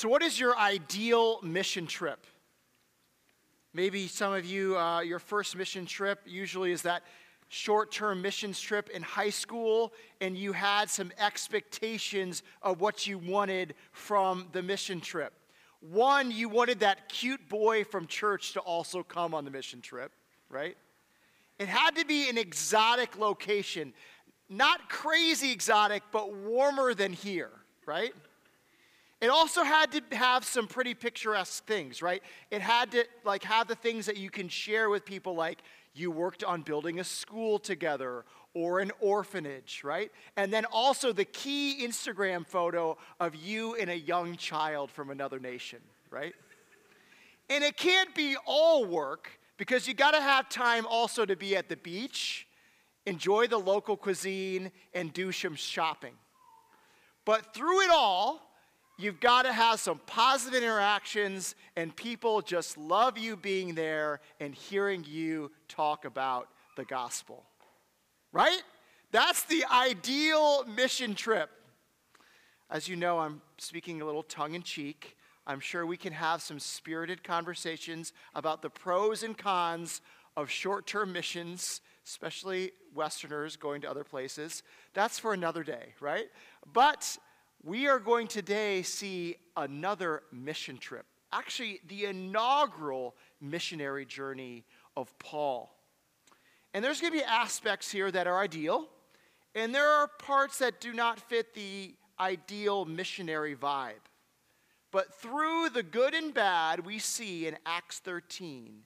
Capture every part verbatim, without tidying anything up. So what is your ideal mission trip? Maybe some of you, uh, your first mission trip usually is that short-term missions trip in high school, and you had some expectations of what you wanted from the mission trip. One, you wanted that cute boy from church to also come on the mission trip, right? It had to be an exotic location. Not crazy exotic, but warmer than here, right? It also had to have some pretty picturesque things, right? It had to like have the things that you can share with people, like you worked on building a school together or an orphanage, right? And then also the key Instagram photo of you and a young child from another nation, right? And it can't be all work, because you gotta have time also to be at the beach, enjoy the local cuisine, and do some shopping. But through it all, you've got to have some positive interactions, and people just love you being there and hearing you talk about the gospel, right? That's the ideal mission trip. As you know, I'm speaking a little tongue-in-cheek. I'm sure we can have some spirited conversations about the pros and cons of short-term missions, especially Westerners going to other places. That's for another day, right? But we are going today see another mission trip, actually the inaugural missionary journey of Paul. And there's going to be aspects here that are ideal, and there are parts that do not fit the ideal missionary vibe. But through the good and bad we see in Acts thirteen,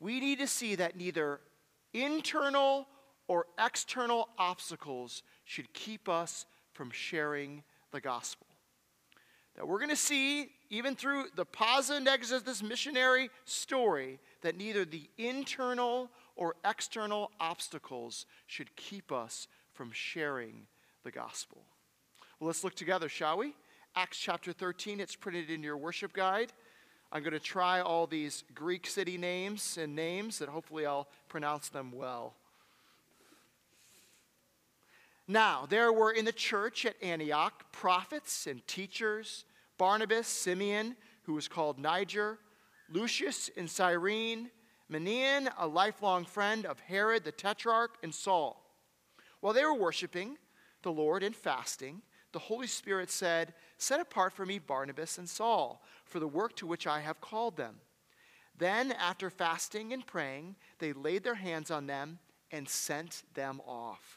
we need to see that neither internal or external obstacles should keep us from sharing the gospel. That we're going to see, even through the positive and negatives of this missionary story, that neither the internal or external obstacles should keep us from sharing the gospel. Well, let's look together, shall we? Acts chapter thirteen, it's printed in your worship guide. I'm going to try all these Greek city names and names that hopefully I'll pronounce them well. Now, there were in the church at Antioch prophets and teachers: Barnabas, Simeon, who was called Niger, Lucius in Cyrene, Manaen, a lifelong friend of Herod the Tetrarch, and Saul. While they were worshiping the Lord and fasting, the Holy Spirit said, "Set apart for me Barnabas and Saul for the work to which I have called them." Then, after fasting and praying, they laid their hands on them and sent them off.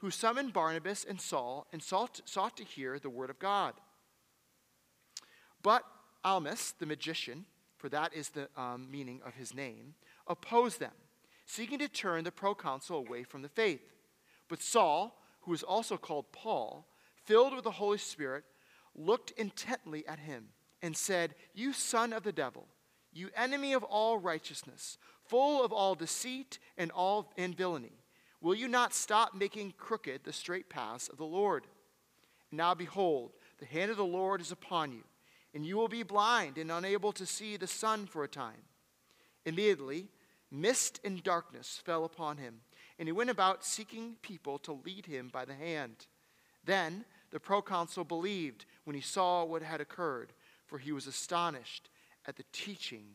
who summoned Barnabas and Saul and sought, sought to hear the word of God. But Elymas, the magician, for that is the um, meaning of his name, opposed them, seeking to turn the proconsul away from the faith. But Saul, who is also called Paul, filled with the Holy Spirit, looked intently at him and said, "You son of the devil, you enemy of all righteousness, full of all deceit and all and villainy, will you not stop making crooked the straight paths of the Lord? Now behold, the hand of the Lord is upon you, and you will be blind and unable to see the sun for a time." Immediately, mist and darkness fell upon him, and he went about seeking people to lead him by the hand. Then the proconsul believed when he saw what had occurred, for he was astonished at the teaching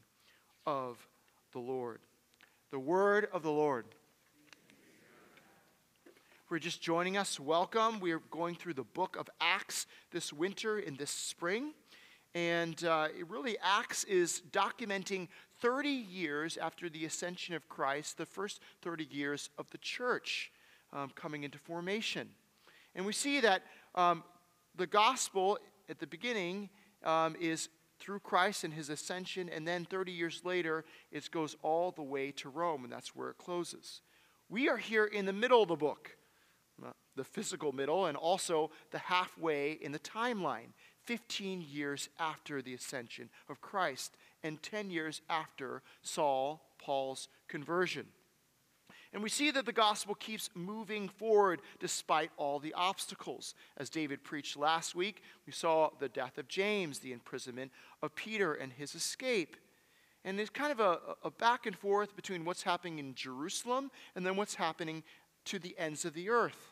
of the Lord. The word of the Lord. We're just joining us, welcome. We're going through the book of Acts this winter and this spring. And uh, it really, Acts is documenting thirty years after the ascension of Christ, the first thirty years of the church um, coming into formation. And we see that um, the gospel at the beginning um, is through Christ and his ascension. And then thirty years later, it goes all the way to Rome, and that's where it closes. We are here in the middle of the book. The physical middle, and also the halfway in the timeline, fifteen years after the ascension of Christ and ten years after Saul, Paul's conversion. And we see that the gospel keeps moving forward despite all the obstacles. As David preached last week, we saw the death of James, the imprisonment of Peter, and his escape. And it's kind of a, a back and forth between what's happening in Jerusalem and then what's happening to the ends of the earth.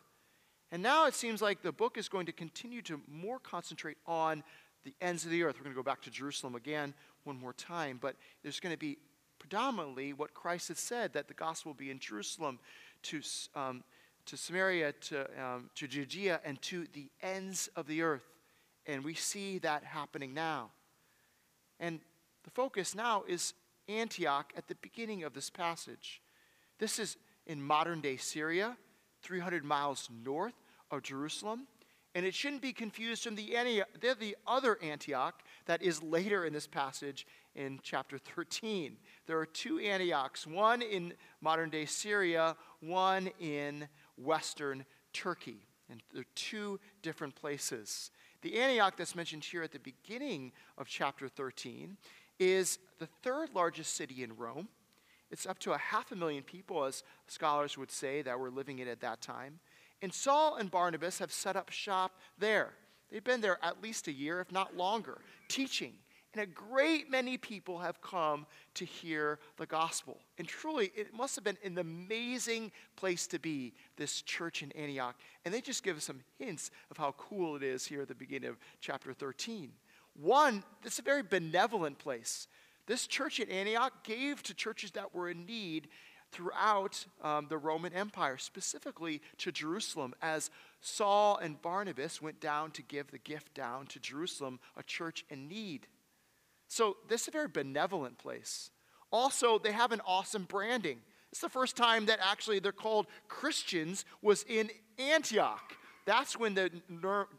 And now it seems like the book is going to continue to more concentrate on the ends of the earth. We're going to go back to Jerusalem again one more time, but there's going to be predominantly what Christ has said, that the gospel will be in Jerusalem, to um, to Samaria, to, um, to Judea, and to the ends of the earth. And we see that happening now. And the focus now is Antioch at the beginning of this passage. This is in modern-day Syria, three hundred miles north of Jerusalem. And it shouldn't be confused from the, Antio- the other Antioch that is later in this passage in chapter thirteen. There are two Antiochs, one in modern-day Syria, one in western Turkey. And they're two different places. The Antioch that's mentioned here at the beginning of chapter thirteen is the third largest city in Rome. It's up to a half a million people, as scholars would say, that were living in it at that time. And Saul and Barnabas have set up shop there. They've been there at least a year, if not longer, teaching. And a great many people have come to hear the gospel. And truly, it must have been an amazing place to be, this church in Antioch. And they just give us some hints of how cool it is here at the beginning of chapter thirteen. One, it's a very benevolent place. This church at Antioch gave to churches that were in need throughout um, the Roman Empire, specifically to Jerusalem, as Saul and Barnabas went down to give the gift down to Jerusalem, a church in need. So this is a very benevolent place. Also, they have an awesome branding. It's the first time that actually they're called Christians was in Antioch. That's when the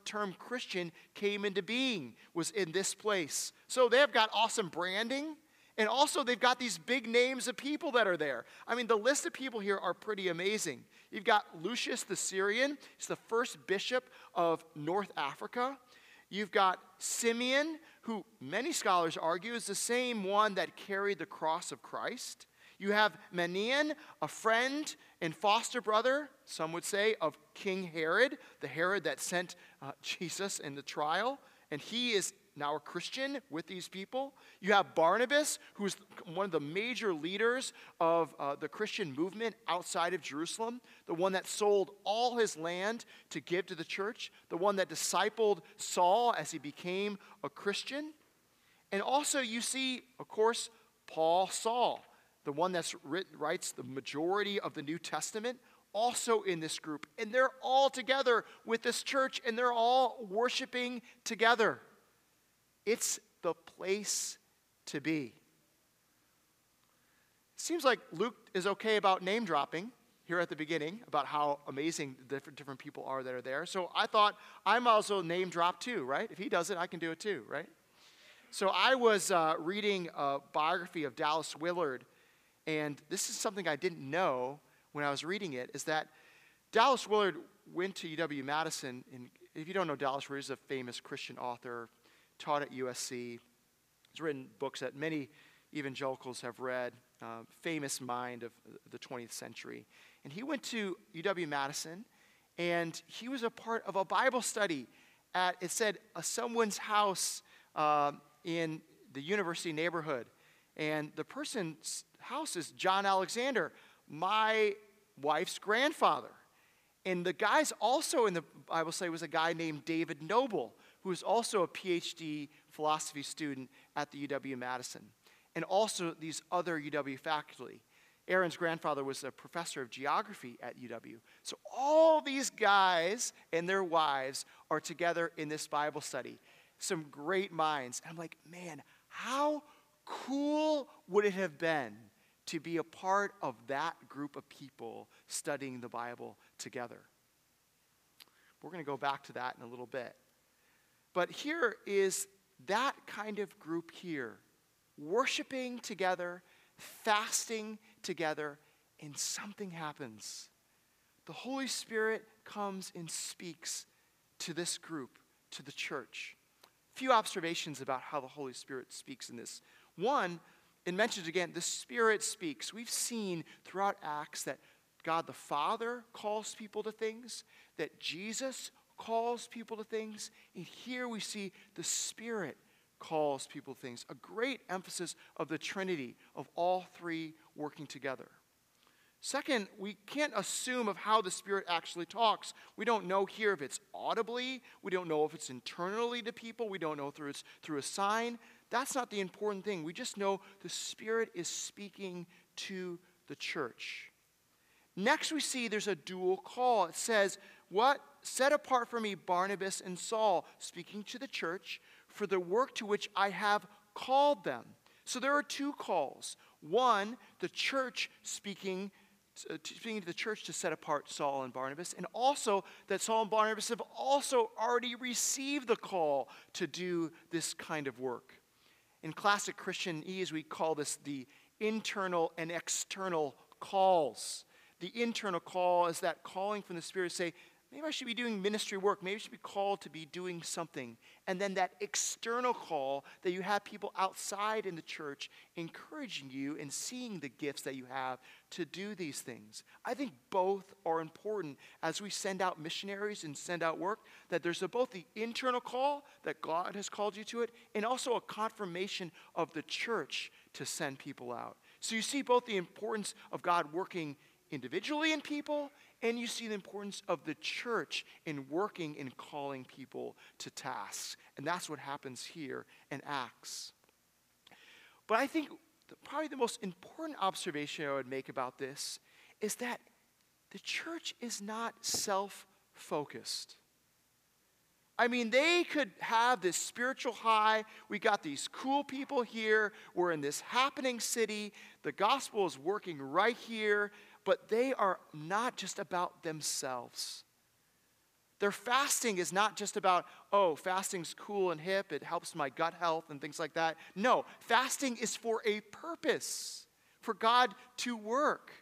term Christian came into being, was in this place. So they've got awesome branding. And also, they've got these big names of people that are there. I mean, the list of people here are pretty amazing. You've got Lucius the Syrian. He's the first bishop of North Africa. You've got Simeon, who many scholars argue is the same one that carried the cross of Christ. You have Manaen, a friend and foster brother, some would say, of King Herod, the Herod that sent uh, Jesus in the trial. And he is now a Christian with these people. You have Barnabas, who's one of the major leaders of uh, the Christian movement outside of Jerusalem, the one that sold all his land to give to the church, the one that discipled Saul as he became a Christian. And also you see, of course, Paul, Saul, the one that writes the majority of the New Testament, also in this group. And they're all together with this church, and they're all worshiping together. It's the place to be. It seems like Luke is okay about name dropping here at the beginning about how amazing the different, different people are that are there. So I thought I'm also name drop too, right? If he does it, I can do it too, right? So I was uh, reading a biography of Dallas Willard, and this is something I didn't know when I was reading it, is that Dallas Willard went to U W Madison. And if you don't know Dallas Willard, he's a famous Christian author, taught at U S C. He's written books that many evangelicals have read, uh, famous mind of the twentieth century. And he went to U W Madison, and he was a part of a Bible study at, it said, uh, someone's house uh, in the university neighborhood. And the person's house is John Alexander, my wife's grandfather. And the guys also in the Bible study was a guy named David Noble, who is also a P H D philosophy student at the U W Madison, and also these other U W faculty. Aaron's grandfather was a professor of geography at U W. So all these guys and their wives are together in this Bible study. Some great minds. And I'm like, man, how cool would it have been to be a part of that group of people studying the Bible together? We're going to go back to that in a little bit. But here is that kind of group here, worshiping together, fasting together, and something happens. The Holy Spirit comes and speaks to this group, to the church. few observations about how the Holy Spirit speaks in this. One, it mentions again, the Spirit speaks. We've seen throughout Acts that God the Father calls people to things, that Jesus calls people to things, and here we see the Spirit calls people to things. A great emphasis of the Trinity, of all three working together. Second, we can't assume of how the Spirit actually talks. We don't know here if it's audibly. We don't know if it's internally to people. We don't know through it's through a sign. That's not the important thing. We just know the Spirit is speaking to the church. Next, we see there's a dual call. It says, what? Set apart for me Barnabas and Saul, speaking to the church, for the work to which I have called them. So there are two calls. One, the church speaking Uh, speaking to the church to set apart Saul and Barnabas, and also that Saul and Barnabas have also already received the call to do this kind of work. In classic Christianese, we call this the internal and external calls. The internal call is that calling from the Spirit to say, maybe I should be doing ministry work, maybe I should be called to be doing something. And then that external call that you have people outside in the church encouraging you and seeing the gifts that you have to do these things. I think both are important as we send out missionaries and send out work, that there's a, both the internal call that God has called you to it, and also a confirmation of the church to send people out. So you see both the importance of God working individually in people, and you see the importance of the church in working and calling people to tasks. And that's what happens here in Acts. But I think the, probably the most important observation I would make about this is that the church is not self-focused. I mean, they could have this spiritual high. We got these cool people here. We're in this happening city. The gospel is working right here. But they are not just about themselves. Their fasting is not just about, oh, fasting's cool and hip, it helps my gut health and things like that. No, fasting is for a purpose, for God to work.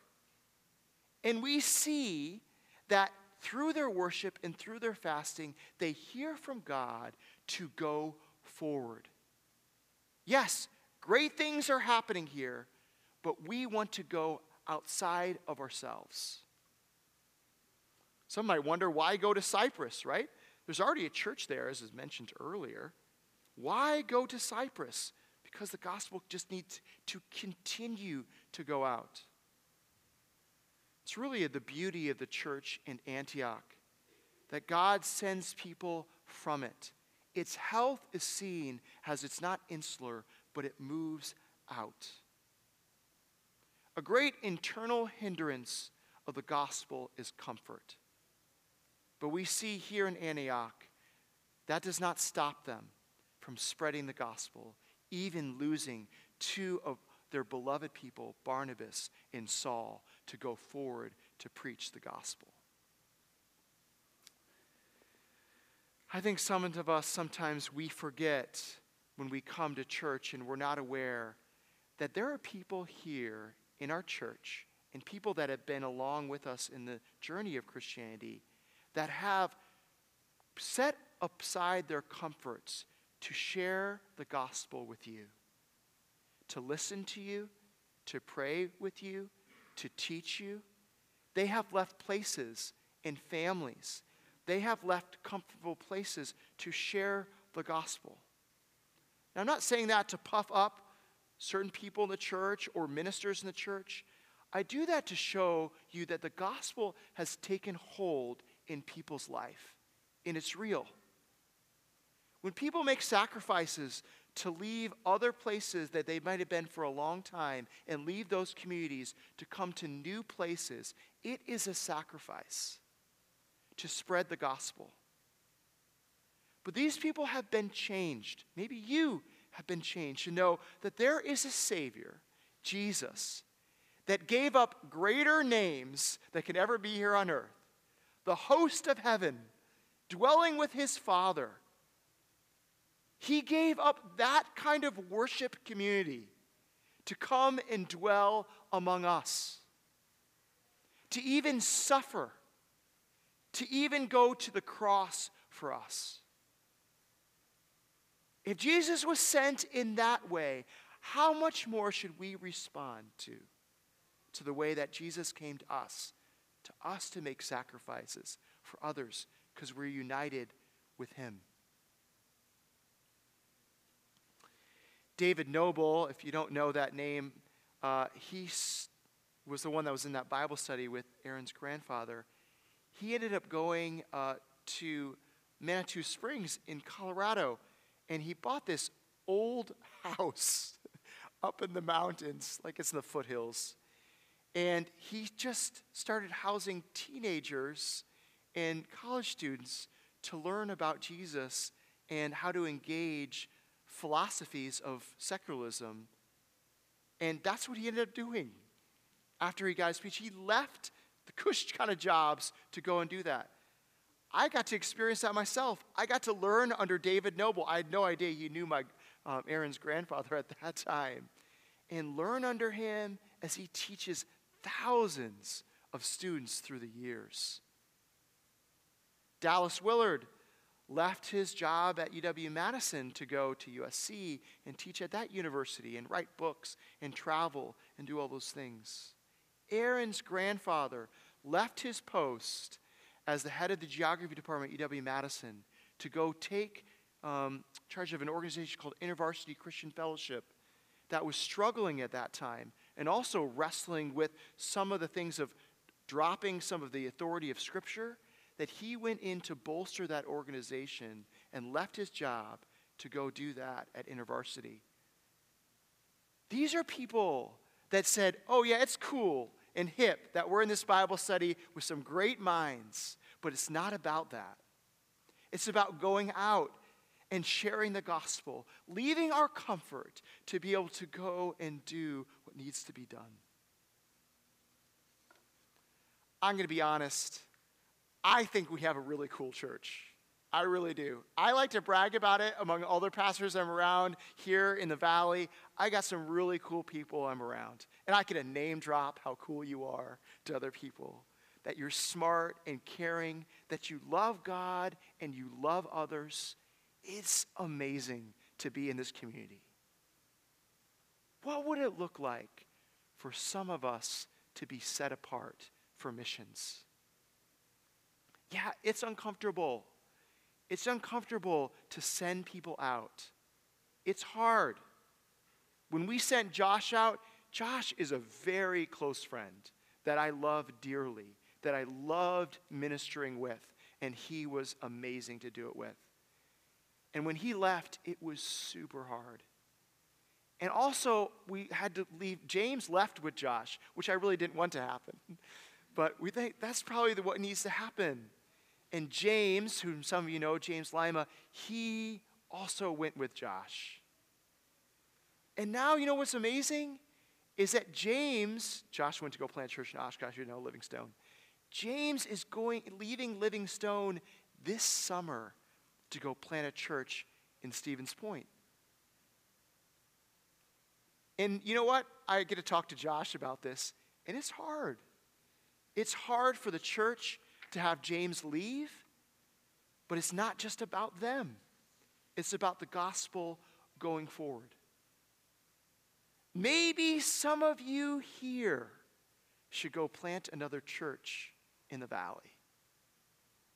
And we see that through their worship and through their fasting, they hear from God to go forward. Yes, great things are happening here, but we want to go outside of ourselves. Some might wonder, why go to Cyprus, right? There's already a church there, as is mentioned earlier. Why go to Cyprus? Because the gospel just needs to continue to go out. It's really the beauty of the church in Antioch, that God sends people from it. Its health is seen as it's not insular, but it moves out. A great internal hindrance of the gospel is comfort. But we see here in Antioch, that does not stop them from spreading the gospel, even losing two of their beloved people, Barnabas and Saul, to go forward to preach the gospel. I think some of us, sometimes we forget when we come to church and we're not aware that there are people here in our church, and people that have been along with us in the journey of Christianity, that have set aside their comforts to share the gospel with you, to listen to you, to pray with you, to teach you. They have left places and families. They have left comfortable places to share the gospel. Now, I'm not saying that to puff up certain people in the church or ministers in the church. I do that to show you that the gospel has taken hold in people's life, and it's real. When people make sacrifices to leave other places that they might have been for a long time and leave those communities to come to new places, it is a sacrifice to spread the gospel. But these people have been changed. Maybe you have been changed to know that there is a Savior, Jesus, that gave up greater names that could ever be here on earth. The host of heaven, dwelling with his Father. He gave up that kind of worship community to come and dwell among us. To even suffer. To even go to the cross for us. If Jesus was sent in that way, how much more should we respond to, to the way that Jesus came to us, to us to make sacrifices for others because we're united with him? David Noble, if you don't know that name, uh, he was the one that was in that Bible study with Aaron's grandfather. He ended up going uh, to Manitou Springs in Colorado, and he bought this old house up in the mountains, like it's in the foothills. And he just started housing teenagers and college students to learn about Jesus and how to engage philosophies of secularism. And that's what he ended up doing after he got his P H D. He left the cush kind of jobs to go and do that. I got to experience that myself. I got to learn under David Noble. I had no idea he knew my um, Aaron's grandfather at that time. And learn under him as he teaches thousands of students through the years. Dallas Willard left his job at U W Madison to go to U S C and teach at that university and write books and travel and do all those things. Aaron's grandfather left his post as the head of the geography department at U W Madison to go take um, charge of an organization called InterVarsity Christian Fellowship that was struggling at that time and also wrestling with some of the things of dropping some of the authority of Scripture, that he went in to bolster that organization and left his job to go do that at InterVarsity. These are people that said, oh yeah, it's cool and hip that we're in this Bible study with some great minds, but it's not about that. It's about going out and sharing the gospel, leaving our comfort to be able to go and do what needs to be done. I'm going to be honest. I think we have a really cool church. I really do. I like to brag about it among other pastors I'm around here in the valley. I got some really cool people I'm around. And I could name drop how cool you are to other people. That you're smart and caring. That you love God and you love others. It's amazing to be in this community. What would it look like for some of us to be set apart for missions? Yeah, it's uncomfortable. It's uncomfortable to send people out. It's hard. When we sent Josh out, Josh is a very close friend that I love dearly, that I loved ministering with, and he was amazing to do it with. And when he left, it was super hard. And also, we had to leave. James left with Josh, which I really didn't want to happen. But we think that's probably what needs to happen. And James, whom some of you know, James Lima, he also went with Josh. And now, you know what's amazing? Is that James, Josh went to go plant a church in Oshkosh, you know, Livingstone. James is going, leaving Livingstone this summer to go plant a church in Stevens Point. And you know what? I get to talk to Josh about this, and it's hard. It's hard for the church to have James leave, but it's not just about them. It's about the gospel going forward. Maybe some of you here should go plant another church in the valley.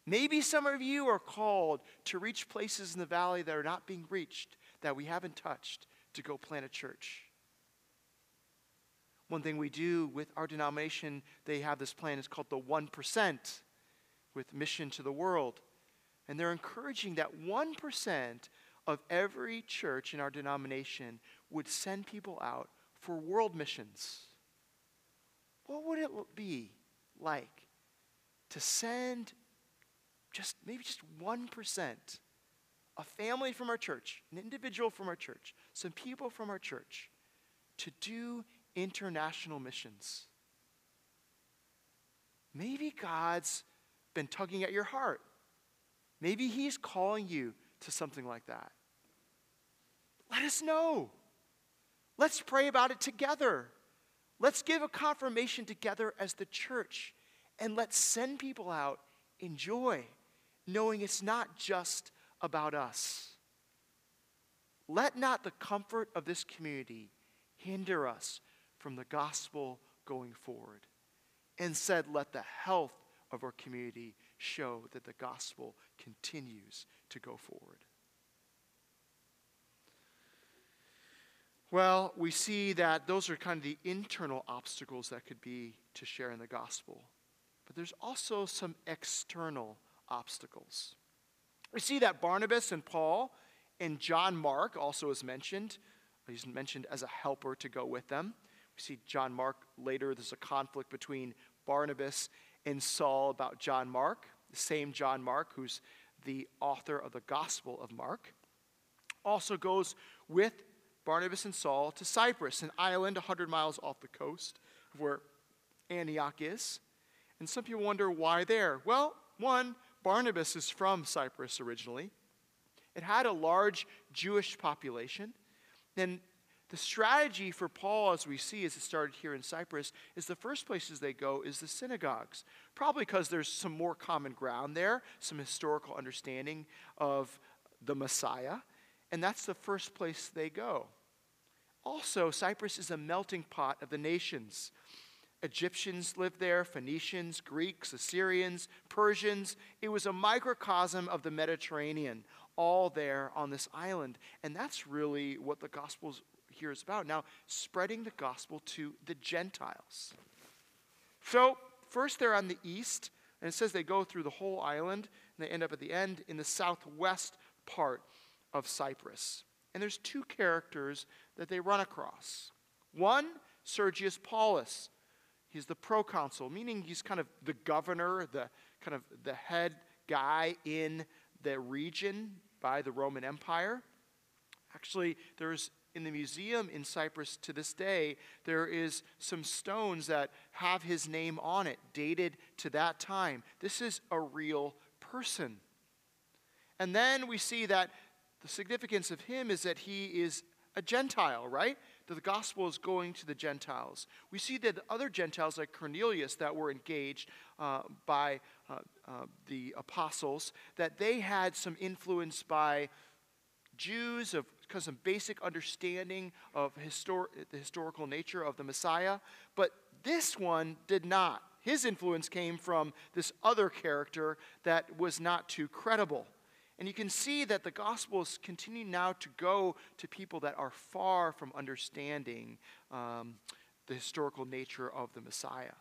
Maybe some of you are called to reach places in the valley that are not being reached, that we haven't touched, to go plant a church. One thing we do with our denomination, they have this plan, it's called the one percent with Mission to the World. And they're encouraging that one percent of every church in our denomination would send people out for world missions. What would it be like to send just maybe just one percent, a family from our church, an individual from our church, some people from our church, to do international missions? Maybe God's been tugging at your heart. Maybe he's calling you to something like that. Let us know. Let's pray about it together. Let's give a confirmation together as the church, and let's send people out in joy, knowing it's not just about us. Let not the comfort of this community hinder us from the gospel going forward. Instead, let the health of our community show that the gospel continues to go forward. Well, we see that those are kind of the internal obstacles that could be to share in the gospel. But there's also some external obstacles. We see that Barnabas and Paul and John Mark also is mentioned. He's mentioned as a helper to go with them. We see John Mark later. There's a conflict between Barnabas and Saul about John Mark, the same John Mark who's the author of the Gospel of Mark. Also goes with Barnabas and Saul to Cyprus, an island one hundred miles off the coast of where Antioch is. And some people wonder why there. Well, one, Barnabas is from Cyprus originally. It had a large Jewish population. And the strategy for Paul, as we see, as it started here in Cyprus, is the first places they go is the synagogues. Probably because there's some more common ground there, some historical understanding of the Messiah. And that's the first place they go. Also, Cyprus is a melting pot of the nations. Egyptians lived there, Phoenicians, Greeks, Assyrians, Persians. It was a microcosm of the Mediterranean, all there on this island. And that's really what the gospel here is about. Now, spreading the gospel to the Gentiles. So, first they're on the east, and it says they go through the whole island, and they end up at the end in the southwest part of Cyprus. And there's two characters that they run across. One, Sergius Paulus. He's the proconsul, meaning he's kind of the governor, the kind of the head guy in the region by the Roman Empire. Actually, there's in the museum in Cyprus to this day, there is some stones that have his name on it, dated to that time. This is a real person. And then we see that the significance of him is that he is a Gentile, right? That the gospel is going to the Gentiles. We see that the other Gentiles like Cornelius that were engaged uh, by uh, uh, the apostles, that they had some influence by Jews of because some basic understanding of histor- the historical nature of the Messiah. But this one did not. His influence came from this other character that was not too credible. And you can see that the Gospels continue now to go to people that are far from understanding um, the historical nature of the Messiah.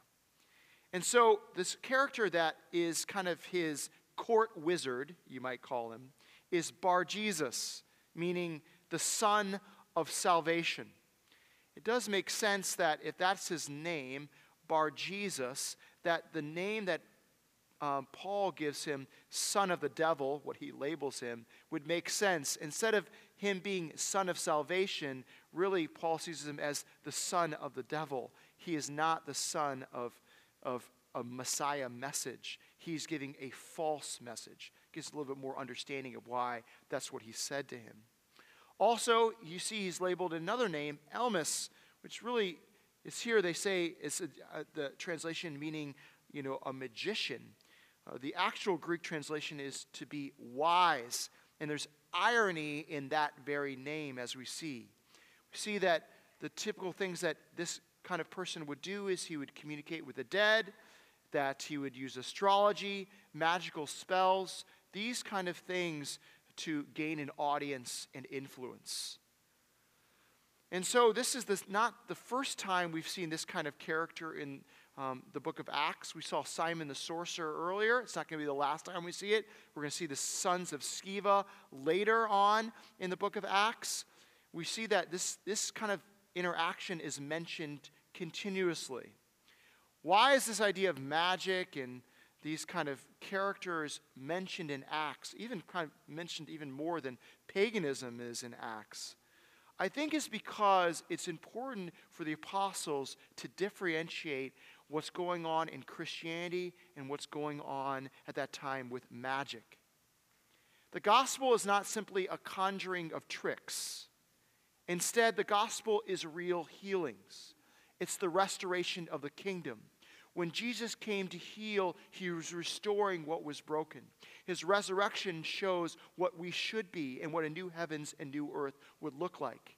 And so this character that is kind of his court wizard, you might call him, is Bar-Jesus, meaning the son of salvation. It does make sense that if that's his name, Bar-Jesus, that the name that Um, Paul gives him son of the devil, what he labels him, would make sense. Instead of him being son of salvation, really Paul sees him as the son of the devil. He is not the son of, of a Messiah message. He's giving a false message. Gives a little bit more understanding of why that's what he said to him. Also, you see he's labeled another name, Elymas, which really is here they say, is uh, the translation meaning, you know, a magician. Uh, the actual Greek translation is to be wise. And there's irony in that very name as we see. We see that the typical things that this kind of person would do is he would communicate with the dead, that he would use astrology, magical spells, these kind of things to gain an audience and influence. And so this is this, not the first time we've seen this kind of character in Um, the book of Acts. We saw Simon the sorcerer earlier. It's not going to be the last time we see it. We're going to see the sons of Sceva later on in the book of Acts. We see that this, this kind of interaction is mentioned continuously. Why is this idea of magic and these kind of characters mentioned in Acts, even kind of mentioned even more than paganism is in Acts? I think it's because it's important for the apostles to differentiate what's going on in Christianity and what's going on at that time with magic. The gospel is not simply a conjuring of tricks. Instead, the gospel is real healings. It's the restoration of the kingdom. When Jesus came to heal, he was restoring what was broken. His resurrection shows what we should be and what a new heavens and new earth would look like.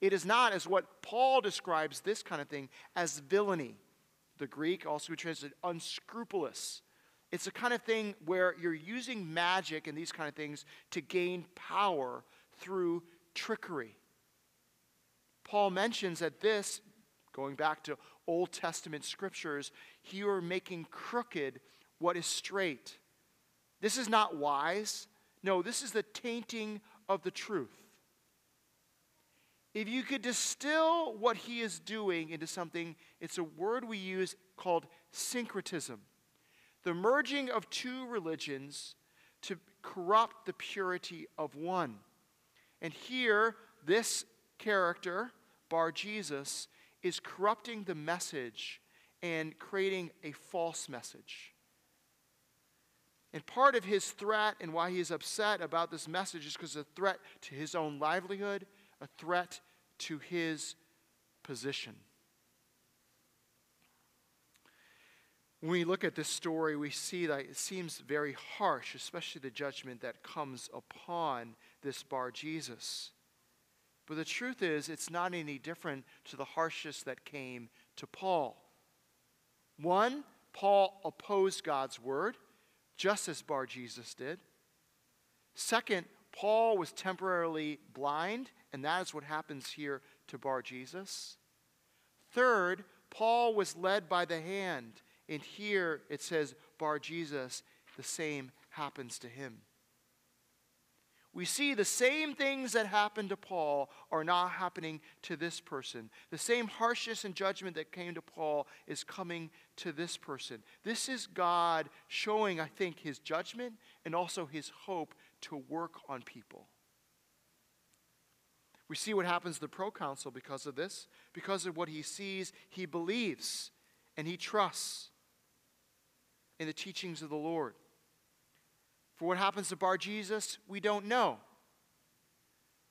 It is not, as what Paul describes this kind of thing, as villainy. The Greek also translated unscrupulous. It's a kind of thing where you're using magic and these kind of things to gain power through trickery. Paul mentions that this, going back to Old Testament scriptures, you are making crooked what is straight. This is not wise. No, this is the tainting of the truth. If you could distill what he is doing into something, it's a word we use called syncretism. The merging of two religions to corrupt the purity of one. And here, this character, Bar-Jesus, is corrupting the message and creating a false message. And part of his threat and why he is upset about this message is because it's a threat to his own livelihood, a threat to his position. When we look at this story, we see that it seems very harsh, especially the judgment that comes upon this Bar-Jesus. But the truth is, it's not any different to the harshest that came to Paul. One, Paul opposed God's word, just as Bar-Jesus did. Second, Paul was temporarily blind, and that is what happens here to Bar-Jesus. Third, Paul was led by the hand. And here it says, Bar-Jesus, the same happens to him. We see the same things that happened to Paul are not happening to this person. The same harshness and judgment that came to Paul is coming to this person. This is God showing, I think, his judgment and also his hope to work on people. We see what happens to the proconsul because of this. Because of what he sees, he believes and he trusts in the teachings of the Lord. For what happens to Bar-Jesus, we don't know.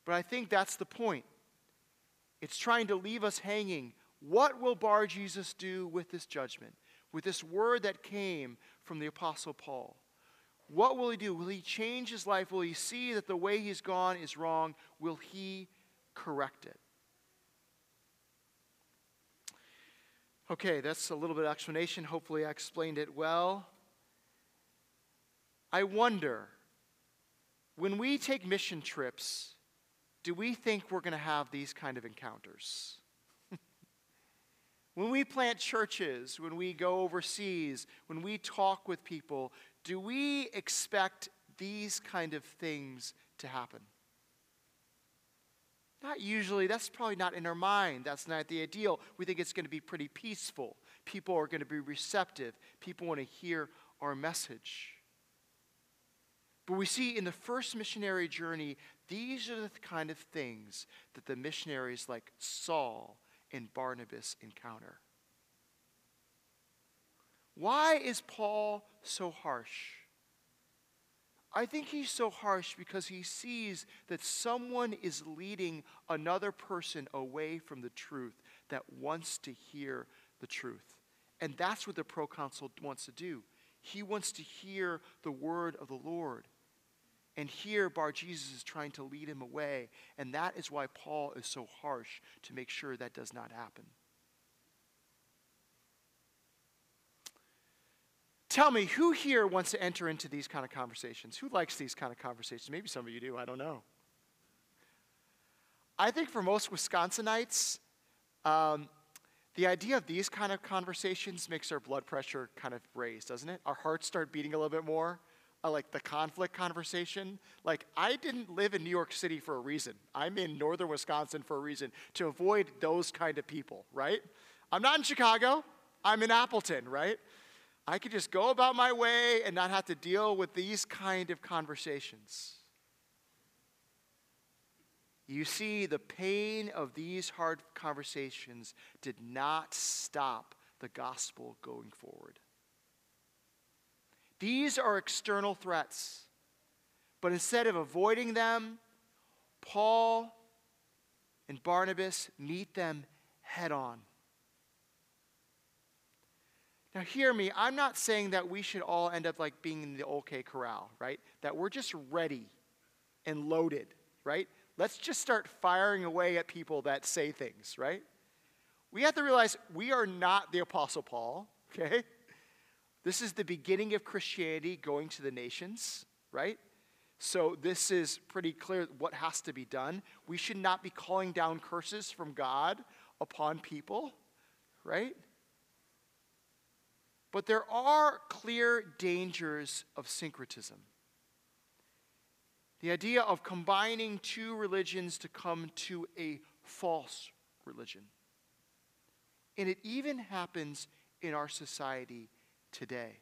But I think that's the point. It's trying to leave us hanging. What will Bar-Jesus do with this judgment? With this word that came from the Apostle Paul? What will he do? Will he change his life? Will he see that the way he's gone is wrong? Will he correct it? Okay, that's a little bit of explanation. Hopefully I explained it well. I wonder, when we take mission trips, do we think we're going to have these kind of encounters? When we plant churches, when we go overseas, when we talk with people, do we expect these kind of things to happen? Not usually. That's probably not in our mind. That's not the ideal. We think it's going to be pretty peaceful. People are going to be receptive. People want to hear our message. But we see in the first missionary journey, these are the kind of things that the missionaries like Saul and Barnabas encounter. Why is Paul so harsh? I think he's so harsh because he sees that someone is leading another person away from the truth that wants to hear the truth. And that's what the proconsul wants to do. He wants to hear the word of the Lord. And here Bar-Jesus is trying to lead him away. And that is why Paul is so harsh, to make sure that does not happen. Tell me, who here wants to enter into these kind of conversations? Who likes these kind of conversations? Maybe some of you do, I don't know. I think for most Wisconsinites, um, the idea of these kind of conversations makes our blood pressure kind of raise, doesn't it? Our hearts start beating a little bit more. I like the conflict conversation. Like, I didn't live in New York City for a reason. I'm in northern Wisconsin for a reason, to avoid those kind of people, right? I'm not in Chicago. I'm in Appleton, right? I could just go about my way and not have to deal with these kind of conversations. You see, the pain of these hard conversations did not stop the gospel going forward. These are external threats, but instead of avoiding them, Paul and Barnabas meet them head on. Now hear me, I'm not saying that we should all end up like being in the OK Corral, right? That we're just ready and loaded, right? Let's just start firing away at people that say things, right? We have to realize we are not the Apostle Paul, okay? This is the beginning of Christianity going to the nations, right? So this is pretty clear what has to be done. We should not be calling down curses from God upon people, right? But there are clear dangers of syncretism. The idea of combining two religions to come to a false religion. And it even happens in our society today.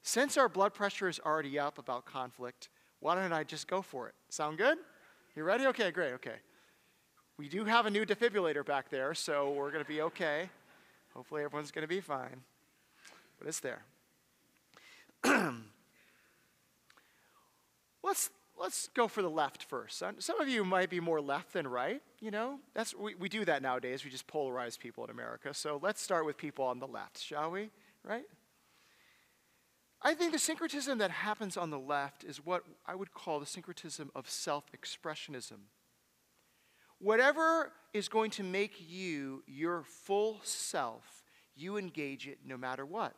Since our blood pressure is already up about conflict, why don't I just go for it? Sound good? You ready? Okay, great, okay. We do have a new defibrillator back there, so we're going to be okay. Hopefully everyone's going to be fine. But it's there. let's, let's go for the left first. Some of you might be more left than right, you know. That's, we, we do that nowadays. We just polarize people in America. So let's start with people on the left, shall we? Right? I think the syncretism that happens on the left is what I would call the syncretism of self-expressionism. Whatever is going to make you your full self, you engage it no matter what.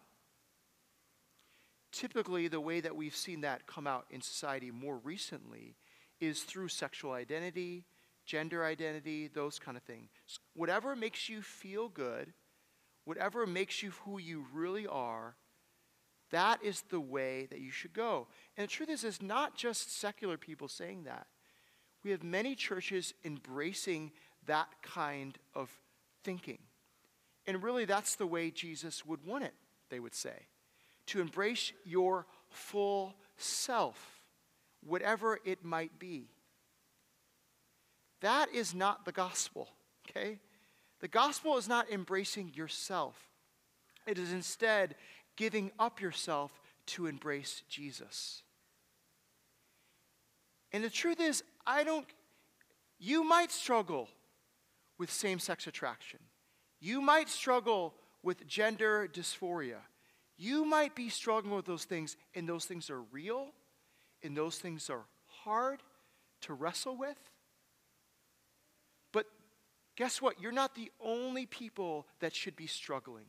Typically, the way that we've seen that come out in society more recently is through sexual identity, gender identity, those kind of things. Whatever makes you feel good, whatever makes you who you really are, that is the way that you should go. And the truth is, it's not just secular people saying that. We have many churches embracing that kind of thinking. And really, that's the way Jesus would want it, they would say. To embrace your full self, whatever it might be. That is not the gospel, okay? The gospel is not embracing yourself. It is instead giving up yourself to embrace Jesus. And the truth is, I don't, you might struggle with same-sex attraction. You might struggle with gender dysphoria. You might be struggling with those things, and those things are real, and those things are hard to wrestle with. But guess what? You're not the only people that should be struggling.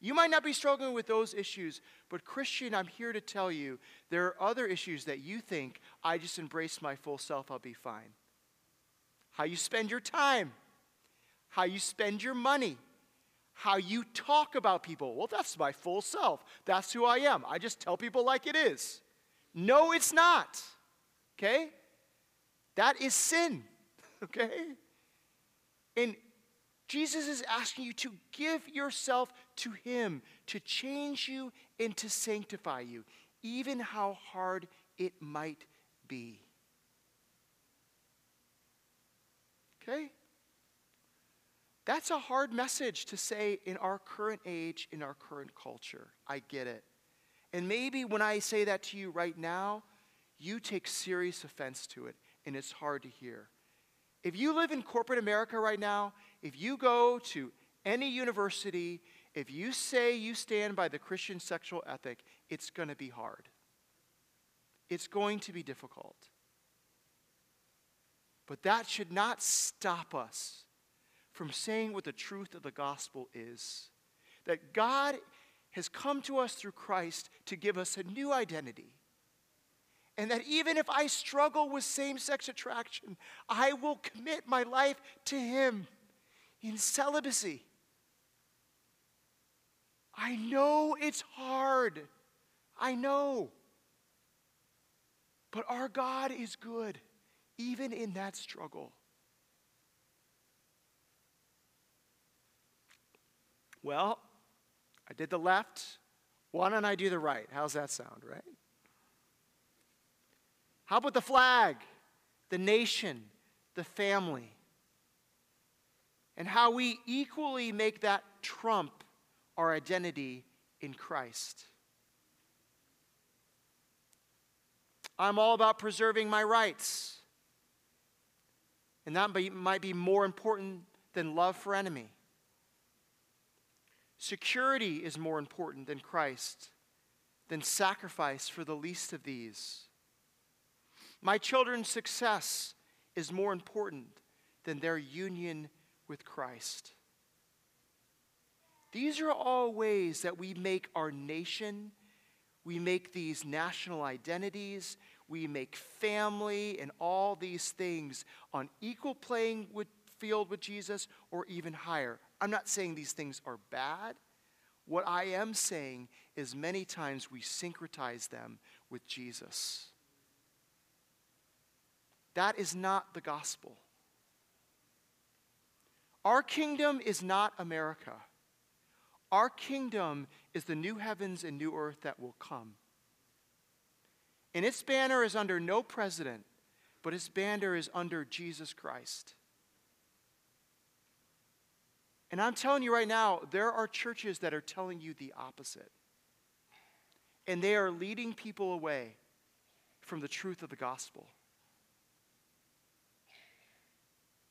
You might not be struggling with those issues, but Christian, I'm here to tell you, there are other issues that you think, I just embrace my full self, I'll be fine. How you spend your time, how you spend your money, how you talk about people. Well, that's my full self. That's who I am. I just tell people like it is. No, it's not. Okay? That is sin. Okay? And Jesus is asking you to give yourself to him, to change you and to sanctify you, even how hard it might be. Okay? That's a hard message to say in our current age, in our current culture. I get it. And maybe when I say that to you right now, you take serious offense to it, and it's hard to hear. If you live in corporate America right now, if you go to any university, if you say you stand by the Christian sexual ethic, it's going to be hard. It's going to be difficult. But that should not stop us from saying what the truth of the gospel is. That God has come to us through Christ to give us a new identity. And that even if I struggle with same-sex attraction, I will commit my life to him in celibacy. I know it's hard. I know. But our God is good, even in that struggle. Well, I did the left. Why don't I do the right? How's that sound, right? How about the flag, the nation, the family? And how we equally make that trump our identity in Christ. I'm all about preserving my rights. And that might be more important than love for enemy. Security is more important than Christ, than sacrifice for the least of these. My children's success is more important than their union with Christ. These are all ways that we make our nation, we make these national identities, we make family and all these things on equal playing with, field with Jesus or even higher. I'm not saying these things are bad. What I am saying is many times we syncretize them with Jesus. That is not the gospel. Our kingdom is not America. Our kingdom is the new heavens and new earth that will come. And its banner is under no president, but its banner is under Jesus Christ. And I'm telling you right now, there are churches that are telling you the opposite. And they are leading people away from the truth of the gospel.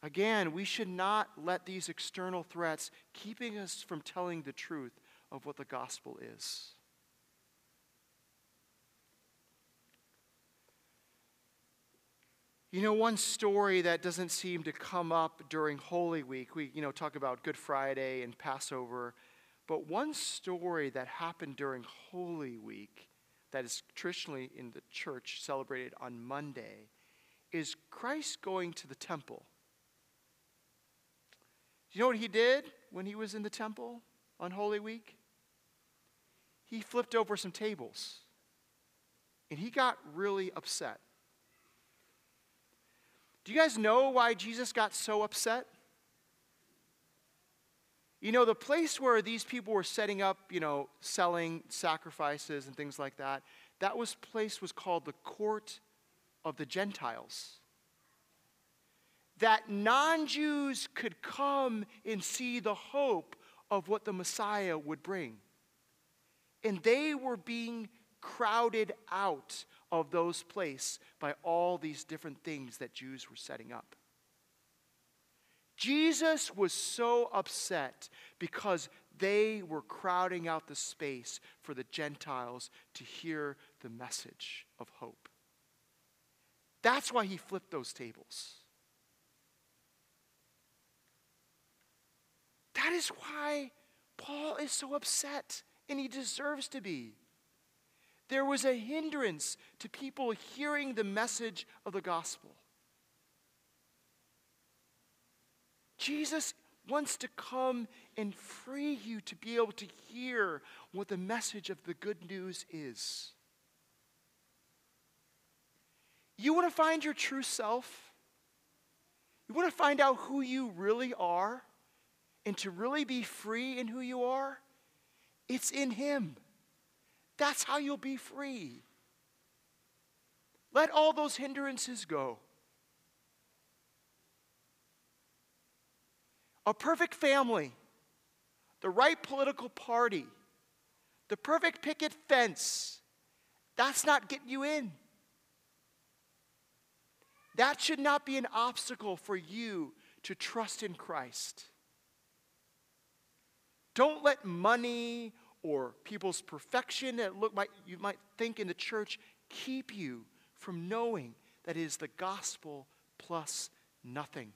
Again, we should not let these external threats keeping us from telling the truth of what the gospel is. You know, one story that doesn't seem to come up during Holy Week, we, you know, talk about Good Friday and Passover, but one story that happened during Holy Week that is traditionally in the church celebrated on Monday is Christ going to the temple. You know what he did when he was in the temple on Holy Week? He flipped over some tables. And he got really upset. Do you guys know why Jesus got so upset? You know, the place where these people were setting up, you know, selling sacrifices and things like that, that was place was called the court of the Gentiles. That non-Jews could come and see the hope of what the Messiah would bring. And they were being crowded out of those places by all these different things that Jews were setting up. Jesus was so upset because they were crowding out the space for the Gentiles to hear the message of hope. That's why he flipped those tables. That is why Paul is so upset, and he deserves to be. There was a hindrance to people hearing the message of the gospel. Jesus wants to come and free you to be able to hear what the message of the good news is. You want to find your true self? You want to find out who you really are? And to really be free in who you are, it's in Him. That's how you'll be free. Let all those hindrances go. A perfect family, the right political party, the perfect picket fence, that's not getting you in. That should not be an obstacle for you to trust in Christ. Don't let money or people's perfection that look might, you might think in the church keep you from knowing that it is the gospel plus nothing.